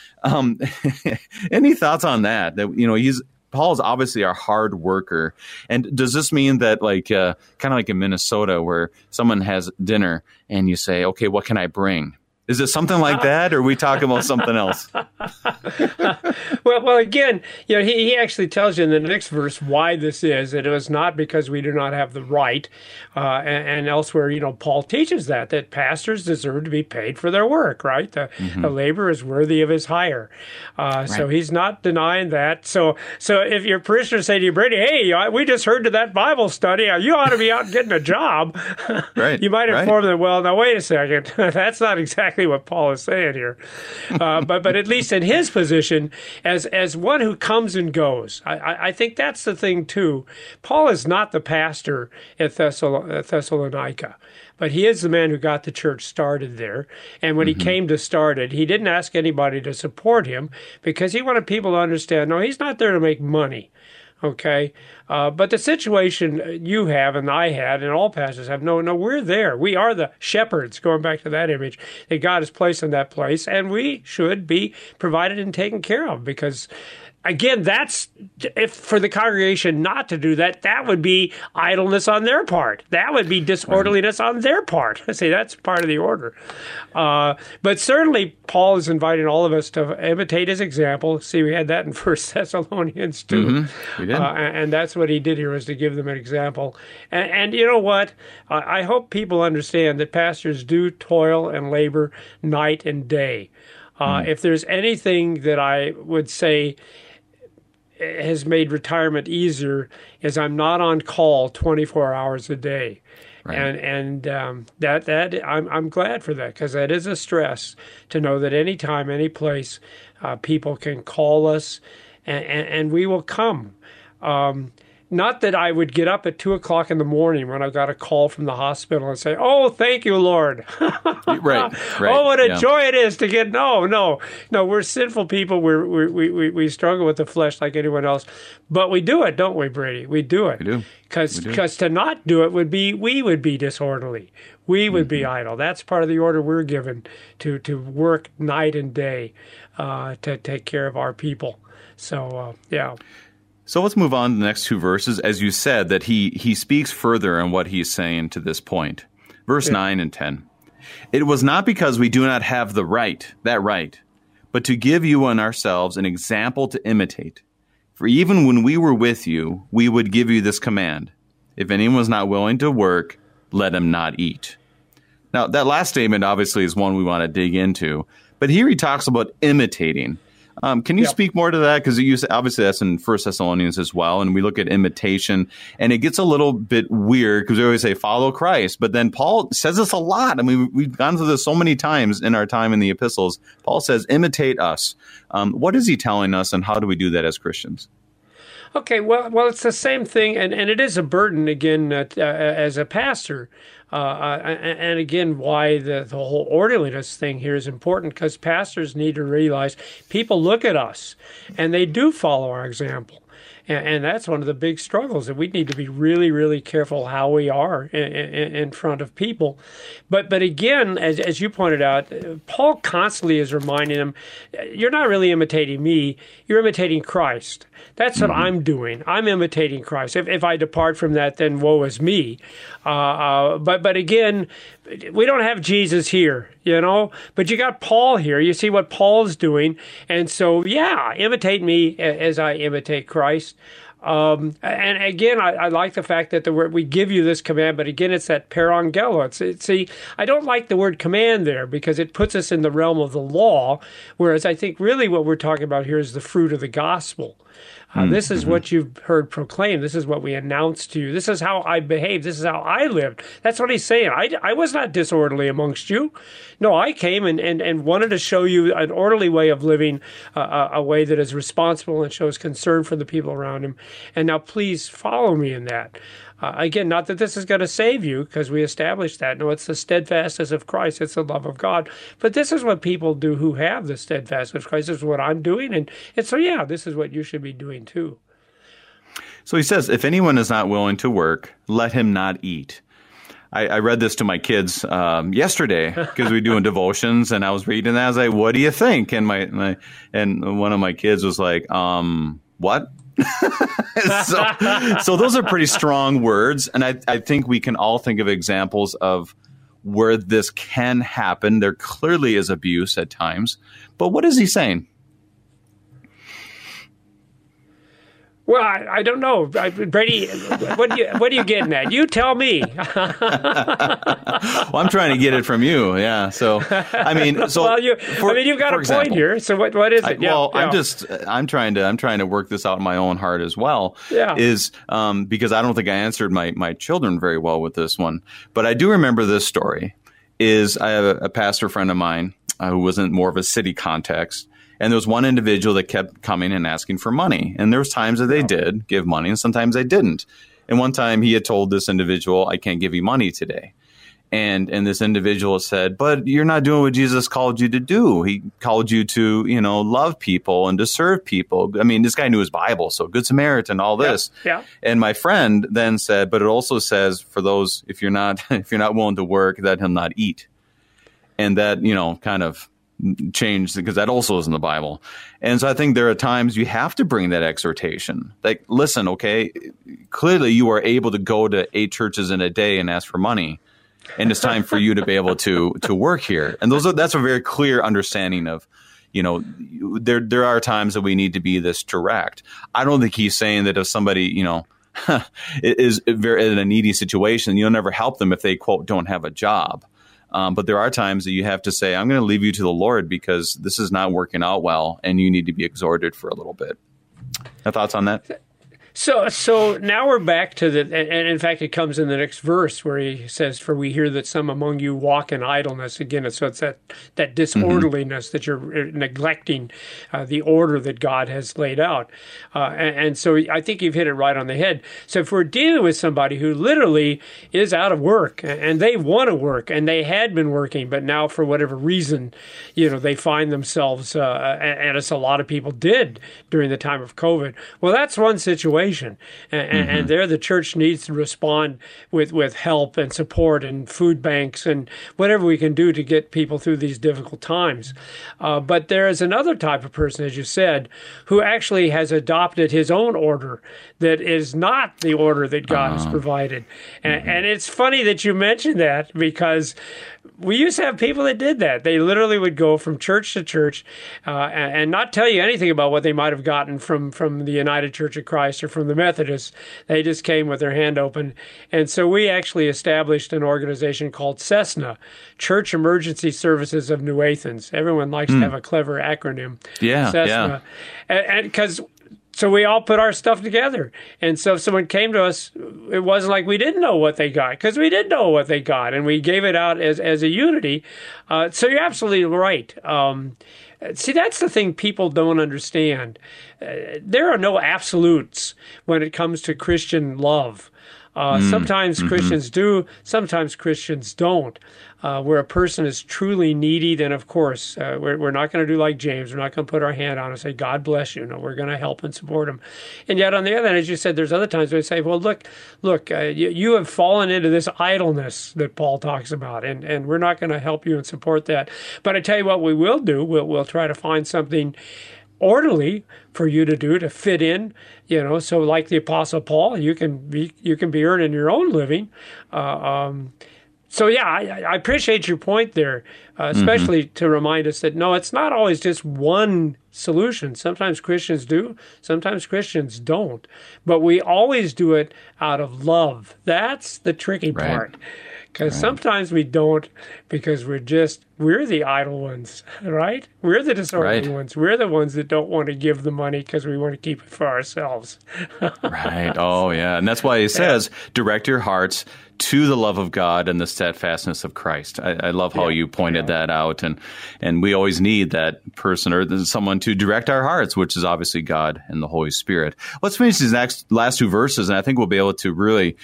Any thoughts on that? That, he's Paul's obviously a hard worker. And does this mean that, like, kind of like in Minnesota where someone has dinner and you say, okay, what can I bring? Is it something like that, or are we talking about something else? Well, again, you know, he actually tells you in the next verse why this is. It was not because we do not have the right. And elsewhere, you know, Paul teaches that pastors deserve to be paid for their work, right? The laborer is worthy of his hire. Right. So he's not denying that. So if your parishioners say to you, Brady, hey, we just heard to that Bible study, you ought to be out getting a job. Right. You might inform them, well, now, wait a second. That's not exactly what Paul is saying here, but at least in his position as one who comes and goes, I think that's the thing too. Paul is not the pastor at Thessalonica, but he is the man who got the church started there. And when he came to start it, he didn't ask anybody to support him because he wanted people to understand, no, he's not there to make money. Okay, but the situation you have and I had and all pastors have, no, we're there. We are the shepherds, going back to that image, that God has placed in that place, and we should be provided and taken care of because, again, that's if for the congregation not to do that, that would be idleness on their part. That would be disorderliness on their part. I say that's part of the order. But certainly, Paul is inviting all of us to imitate his example. See, we had that in 1 Thessalonians too. Mm-hmm. We did. And that's what he did here, was to give them an example. And you know what? I hope people understand that pastors do toil and labor night and day. If there's anything that I would say has made retirement easier is I'm not on call 24 hours a day. Right. And that I'm glad for that, because that is a stress to know that any time, any place, people can call us and we will come. Not that I would get up at 2:00 in the morning when I got a call from the hospital and say, oh, thank you, Lord. Right. Oh, what a joy it is to get, no, we're sinful people. We struggle with the flesh like anyone else, but we do it, don't we, Brady? We do it. We do. Because to not do it would be, we would be disorderly. We would be idle. That's part of the order we're given to work night and day, to take care of our people. So, yeah. So let's move on to the next two verses. As you said, that he speaks further on what he's saying to this point. Verse 9 and 10. It was not because we do not have the right, but to give you and ourselves an example to imitate. For even when we were with you, we would give you this command. If anyone is not willing to work, let him not eat. Now, that last statement obviously is one we want to dig into. But here he talks about imitating. Can you speak more to that? Because obviously that's in 1 Thessalonians as well, and we look at imitation, and it gets a little bit weird because we always say follow Christ, but then Paul says this a lot. I mean, we've gone through this so many times in our time in the epistles. Paul says, imitate us. What is he telling us, and how do we do that as Christians? Okay, well, it's the same thing, and it is a burden, again, as a pastor. And again, why the whole orderliness thing here is important, because pastors need to realize people look at us, and they do follow our example. And that's one of the big struggles, that we need to be really, really careful how we are in front of people. But again, as you pointed out, Paul constantly is reminding them, you're not really imitating me, you're imitating Christ. That's what I'm doing. I'm imitating Christ. If I depart from that, then woe is me. But again, we don't have Jesus here, you know, but you got Paul here. You see what Paul's doing. And so, yeah, imitate me as I imitate Christ. And again, I like the fact that the word, we give you this command, but again, it's that parangelo. See, I don't like the word command there because it puts us in the realm of the law, whereas I think really what we're talking about here is the fruit of the gospel. This is what you've heard proclaimed. This is what we announced to you. This is how I behaved. This is how I lived. That's what he's saying. I was not disorderly amongst you. No, I came and wanted to show you an orderly way of living, a way that is responsible and shows concern for the people around him. And now please follow me in that. Again, not that this is going to save you, because we established that. No, it's the steadfastness of Christ. It's the love of God. But this is what people do who have the steadfastness of Christ. This is what I'm doing. And so, yeah, this is what you should be doing too. So he says, if anyone is not willing to work, let him not eat. I read this to my kids yesterday because we were doing devotions, and I was reading that. I was like, what do you think? And one of my kids was like, what? So those are pretty strong words. And I think we can all think of examples of where this can happen. There clearly is abuse at times. But what is he saying? Well, I don't know. Brady, what are you getting at? You tell me. Well, I'm trying to get it from you. Yeah. So, I mean, so well, you've got a point here. So what is it? I'm trying to work this out in my own heart as well. Yeah. Because I don't think I answered my children very well with this one. But I do remember this story. I have a pastor friend of mine who was in more of a city context. And there was one individual that kept coming and asking for money. And there was times that they did give money and sometimes they didn't. And one time he had told this individual, I can't give you money today. And this individual said, but you're not doing what Jesus called you to do. He called you to, love people and to serve people. I mean, this guy knew his Bible, so Good Samaritan, all this. Yeah. And my friend then said, but it also says for those, if you're not willing to work, that he'll not eat. And that, kind of changed, because that also is in the Bible. And so I think there are times you have to bring that exhortation. Like, listen, okay, clearly you are able to go to 8 churches in a day and ask for money. And it's time for you to be able to work here. And that's a very clear understanding of, there are times that we need to be this direct. I don't think he's saying that if somebody, is very in a needy situation, you'll never help them if they, quote, don't have a job. But there are times that you have to say, I'm going to leave you to the Lord because this is not working out well and you need to be exhorted for a little bit. Any thoughts on that? So now we're back to the, and in fact, it comes in the next verse where he says, for we hear that some among you walk in idleness. Again, so it's that disorderliness that you're neglecting the order that God has laid out. And so I think you've hit it right on the head. So if we're dealing with somebody who literally is out of work and they want to work and they had been working, but now for whatever reason, they find themselves, and it's a lot of people did during the time of COVID. Well, that's one situation. And there the church needs to respond with help and support and food banks and whatever we can do to get people through these difficult times. But there is another type of person, as you said, who actually has adopted his own order that is not the order that God has provided. And it's funny that you mentioned that, because we used to have people that did that. They literally would go from church to church and not tell you anything about what they might have gotten from the United Church of Christ or from the Methodists. They just came with their hand open. And so we actually established an organization called Cessna, Church Emergency Services of New Athens. Everyone likes to have a clever acronym. Yeah, Cessna. Yeah. And 'cause so we all put our stuff together. And so if someone came to us, it wasn't like we didn't know what they got, because we did know what they got, and we gave it out as a unity. So you're absolutely right. See, that's the thing people don't understand. There are no absolutes when it comes to Christian love. Sometimes Christians do, sometimes Christians don't. Where a person is truly needy, then of course, we're not going to do like James. We're not going to put our hand on and say, God bless you. No, we're going to help and support him. And yet on the other hand, as you said, there's other times where we say, well, look, you have fallen into this idleness that Paul talks about, and we're not going to help you and support that. But I tell you what we will do, we'll try to find something orderly for you to do to fit in, so like the Apostle Paul, you can be earning your own living. So yeah, I appreciate your point there, especially to remind us that no, it's not always just one solution. Sometimes Christians do, sometimes Christians don't, but we always do it out of love. That's the tricky part. Because sometimes we don't, because we're the idle ones, right? We're the disorderly ones. We're the ones that don't want to give the money because we want to keep it for ourselves. Right. Oh, yeah. And that's why he says, direct your hearts to the love of God and the steadfastness of Christ. I love how you pointed that out. And we always need that person or someone to direct our hearts, which is obviously God and the Holy Spirit. Let's finish these last two verses, and I think we'll be able to really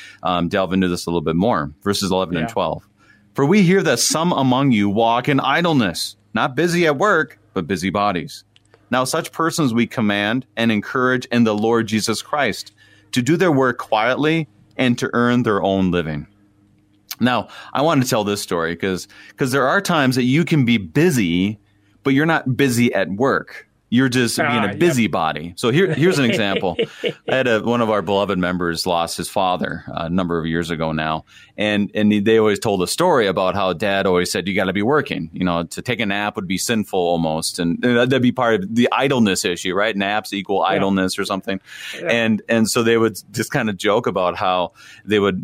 delve into this a little bit more. Verses 11 and 12. For we hear that some among you walk in idleness, not busy at work, but busy bodies. Now such persons we command and encourage in the Lord Jesus Christ to do their work quietly and to earn their own living. Now, I want to tell this story because there are times that you can be busy, but you're not busy at work. You're just being a busybody. Yep. So here's an example. I had one of our beloved members lost his father a number of years ago now. And they always told a story about how dad always said, you got to be working. You know, to take a nap would be sinful almost. And that'd be part of the idleness issue, right? Naps equal idleness or something. Yeah. And so they would just kind of joke about how they would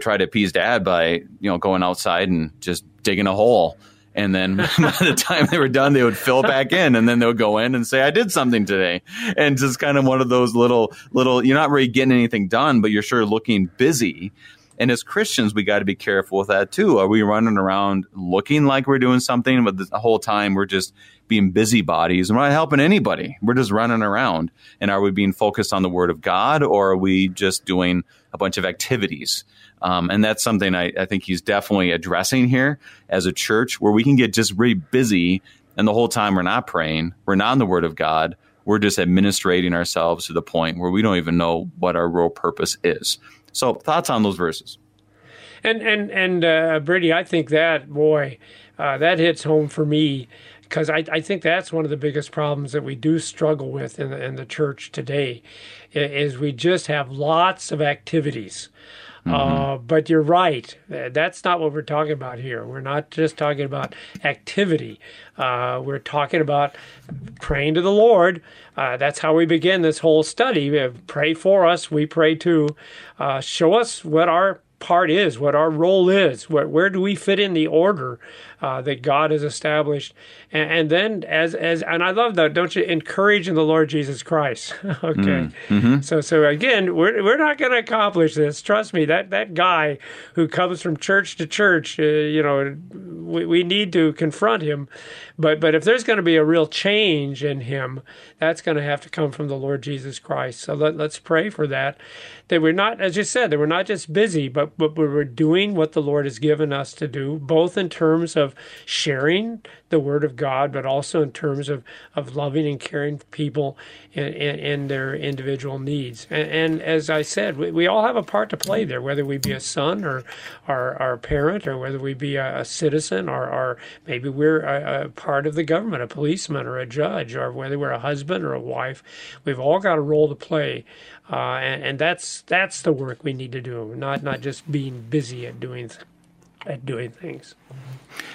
try to appease dad by, you know, going outside and just digging a hole. And then by the time they were done, they would fill back in, and then they'll go in and say, I did something today. And just kind of one of those little, you're not really getting anything done, but you're sure looking busy. And as Christians, we got to be careful with that too. Are we running around looking like we're doing something, but the whole time we're just being busybodies and we're not helping anybody? We're just running around. And are we being focused on the Word of God, or are we just doing a bunch of activities? And that's something I think he's definitely addressing here as a church, where we can get just really busy and the whole time we're not praying, we're not in the Word of God, we're just administrating ourselves to the point where we don't even know what our real purpose is. So thoughts on those verses. And Brady, I think that, that hits home for me, because I think that's one of the biggest problems that we do struggle with in the church today, is we just have lots of activities. But you're right. That's not what we're talking about here. We're not just talking about activity. We're talking about praying to the Lord. That's how we begin this whole study. We have, pray for us. We pray too. Show us what our part is, what our role is, where do we fit in the order that God has established, and then and I love that, don't you, encourage in the Lord Jesus Christ. Okay, mm-hmm. So again, we're not going to accomplish this. Trust me, that guy who comes from church to church, we need to confront him. But if there's going to be a real change in him, that's going to have to come from the Lord Jesus Christ. So let's pray for that. That we're not, as you said, that we're not just busy, but we're doing what the Lord has given us to do, both in terms of sharing the Word of God, but also in terms of loving and caring for people in their individual needs. And as I said, we all have a part to play there, whether we be a son or a parent, or whether we be a citizen, or maybe we're a part of the government, a policeman or a judge, or whether we're a husband or a wife. We've all got a role to play. And that's the work we need to do, not just being busy at doing things.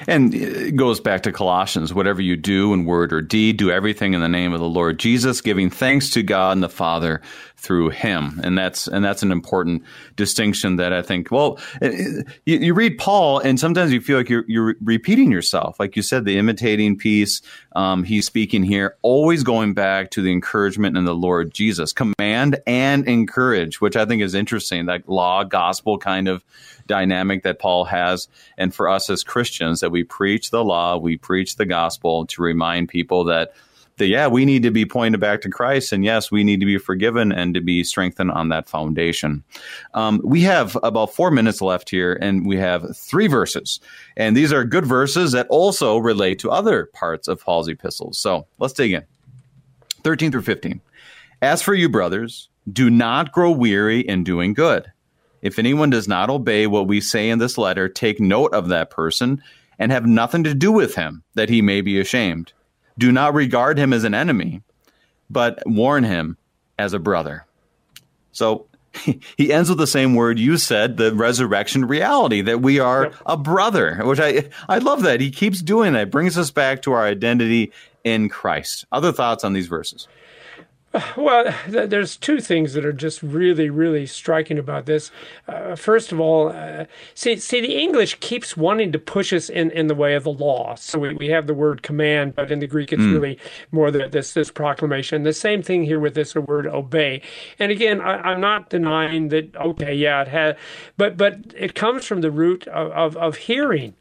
And it goes back to Colossians, whatever you do in word or deed, do everything in the name of the Lord Jesus, giving thanks to God and the Father through him. And that's an important distinction that I think, you read Paul and sometimes you feel like you're repeating yourself. Like you said, the imitating piece, he's speaking here, always going back to the encouragement in the Lord Jesus, command and encourage, which I think is interesting, that law, gospel kind of dynamic that Paul has. And for us as Christians, that we preach the law, we preach the gospel to remind people that we need to be pointed back to Christ, and yes, we need to be forgiven and to be strengthened on that foundation. We have about 4 minutes left here, and we have 3 verses. And these are good verses that also relate to other parts of Paul's epistles. So let's dig in. 13 through 15. As for you, brothers, do not grow weary in doing good. If anyone does not obey what we say in this letter, take note of that person and have nothing to do with him, that he may be ashamed. Do not regard him as an enemy, but warn him as a brother. So he ends with the same word you said, the resurrection reality, that we are a brother, which I love that. He keeps doing that. It brings us back to our identity in Christ. Other thoughts on these verses? Well, there's 2 things that are just really, really striking about this. First of all, see, the English keeps wanting to push us in the way of the law. So we have the word command, but in the Greek, it's really more this proclamation. The same thing here with this word obey. And again, I'm not denying that. Okay, yeah, it has, but it comes from the root of hearing.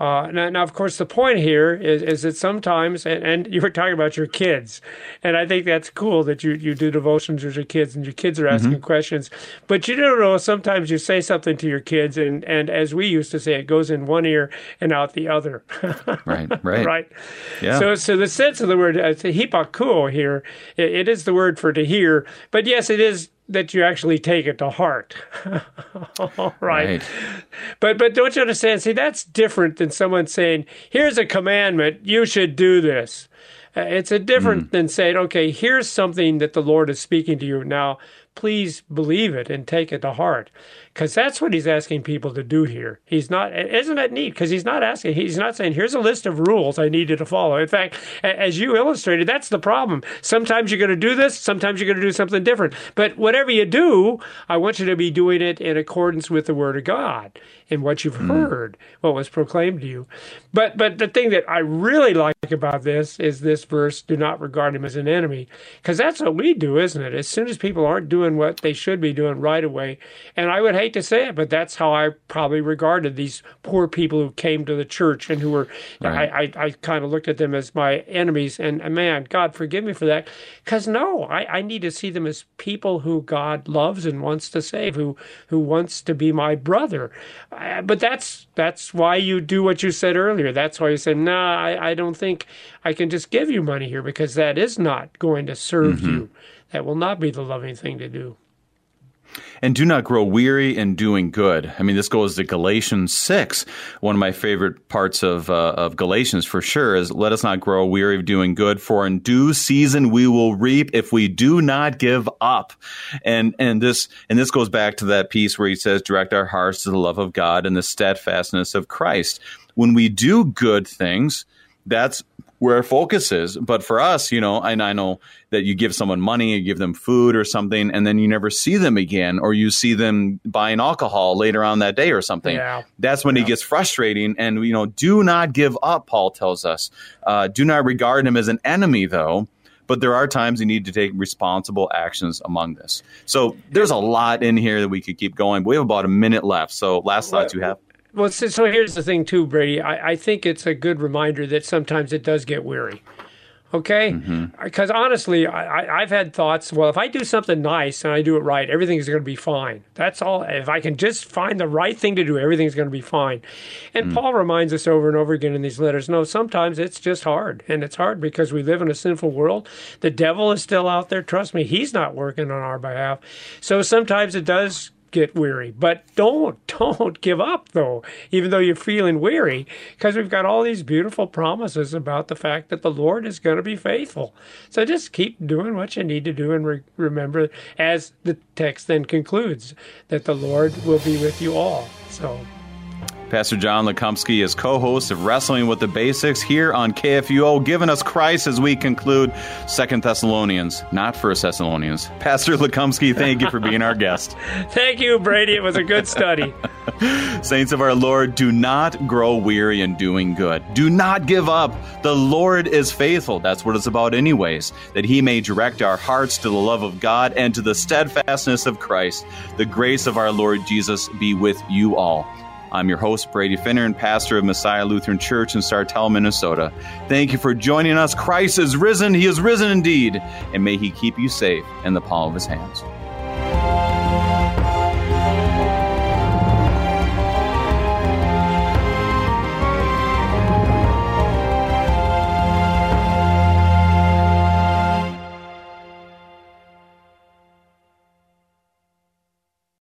Now, of course, the point here is that sometimes, and you were talking about your kids, and I think that's cool that you do devotions with your kids and your kids are asking questions, but you don't know, sometimes you say something to your kids, and as we used to say, it goes in one ear and out the other. Right. Right? Yeah. So the sense of the word, hipakuo here, it is the word for to hear, but yes, it is that you actually take it to heart. Right. But don't you understand? See, that's different than someone saying, here's a commandment, you should do this. It's a different than saying, okay, here's something that the Lord is speaking to you now. Please believe it and take it to heart, because that's what he's asking people to do here. He's not, isn't that neat? Because he's not asking, he's not saying, here's a list of rules I need you to follow. In fact, as you illustrated, that's the problem. Sometimes you're going to do this, sometimes you're going to do something different. But whatever you do, I want you to be doing it in accordance with the Word of God and what you've heard, what was proclaimed to you. But the thing that I really like about this is this verse, do not regard him as an enemy, because that's what we do, isn't it? As soon as people aren't doing what they should be doing right away. And I would hate to say it, but that's how I probably regarded these poor people who came to the church and who were, I kind of looked at them as my enemies. And man, God forgive me for that. Because no, I need to see them as people who God loves and wants to save, who wants to be my brother. But that's why you do what you said earlier. That's why you said, nah, I don't think I can just give you money here, because that is not going to serve you. That will not be the loving thing to do. And do not grow weary in doing good. I mean, this goes to Galatians 6. One of my favorite parts of Galatians, for sure, is let us not grow weary of doing good, for in due season we will reap if we do not give up. And this goes back to that piece where he says, direct our hearts to the love of God and the steadfastness of Christ. When we do good things, that's where our focus is. But for us, you know, and I know that you give someone money, you give them food or something, and then you never see them again, or you see them buying alcohol later on that day or something. Yeah. That's when it gets frustrating. And, you know, do not give up, Paul tells us. Do not regard him as an enemy, though. But there are times you need to take responsible actions among this. So there's a lot in here that we could keep going. But we have about a minute left. So last thoughts you have? Well, so here's the thing, too, Brady. I think it's a good reminder that sometimes it does get weary, okay? Because honestly, I've had thoughts, well, if I do something nice and I do it right, everything's going to be fine. That's all. If I can just find the right thing to do, everything's going to be fine. And Paul reminds us over and over again in these letters, no, sometimes it's just hard. And it's hard because we live in a sinful world. The devil is still out there. Trust me, he's not working on our behalf. So sometimes it does get weary, but don't give up, though, even though you're feeling weary, because we've got all these beautiful promises about the fact that the Lord is going to be faithful. So just keep doing what you need to do, and remember, as the text then concludes, that the Lord will be with you all. So Pastor John Lukomsky is co-host of Wrestling with the Basics here on KFUO, giving us Christ as we conclude 2 Thessalonians, not 1 Thessalonians. Pastor Lukomsky, thank you for being our guest. Thank you, Brady. It was a good study. Saints of our Lord, do not grow weary in doing good. Do not give up. The Lord is faithful. That's what it's about anyways, that he may direct our hearts to the love of God and to the steadfastness of Christ. The grace of our Lord Jesus be with you all. I'm your host, Brady Finner, and pastor of Messiah Lutheran Church in Sartell, Minnesota. Thank you for joining us. Christ is risen. He is risen indeed. And may he keep you safe in the palm of his hands.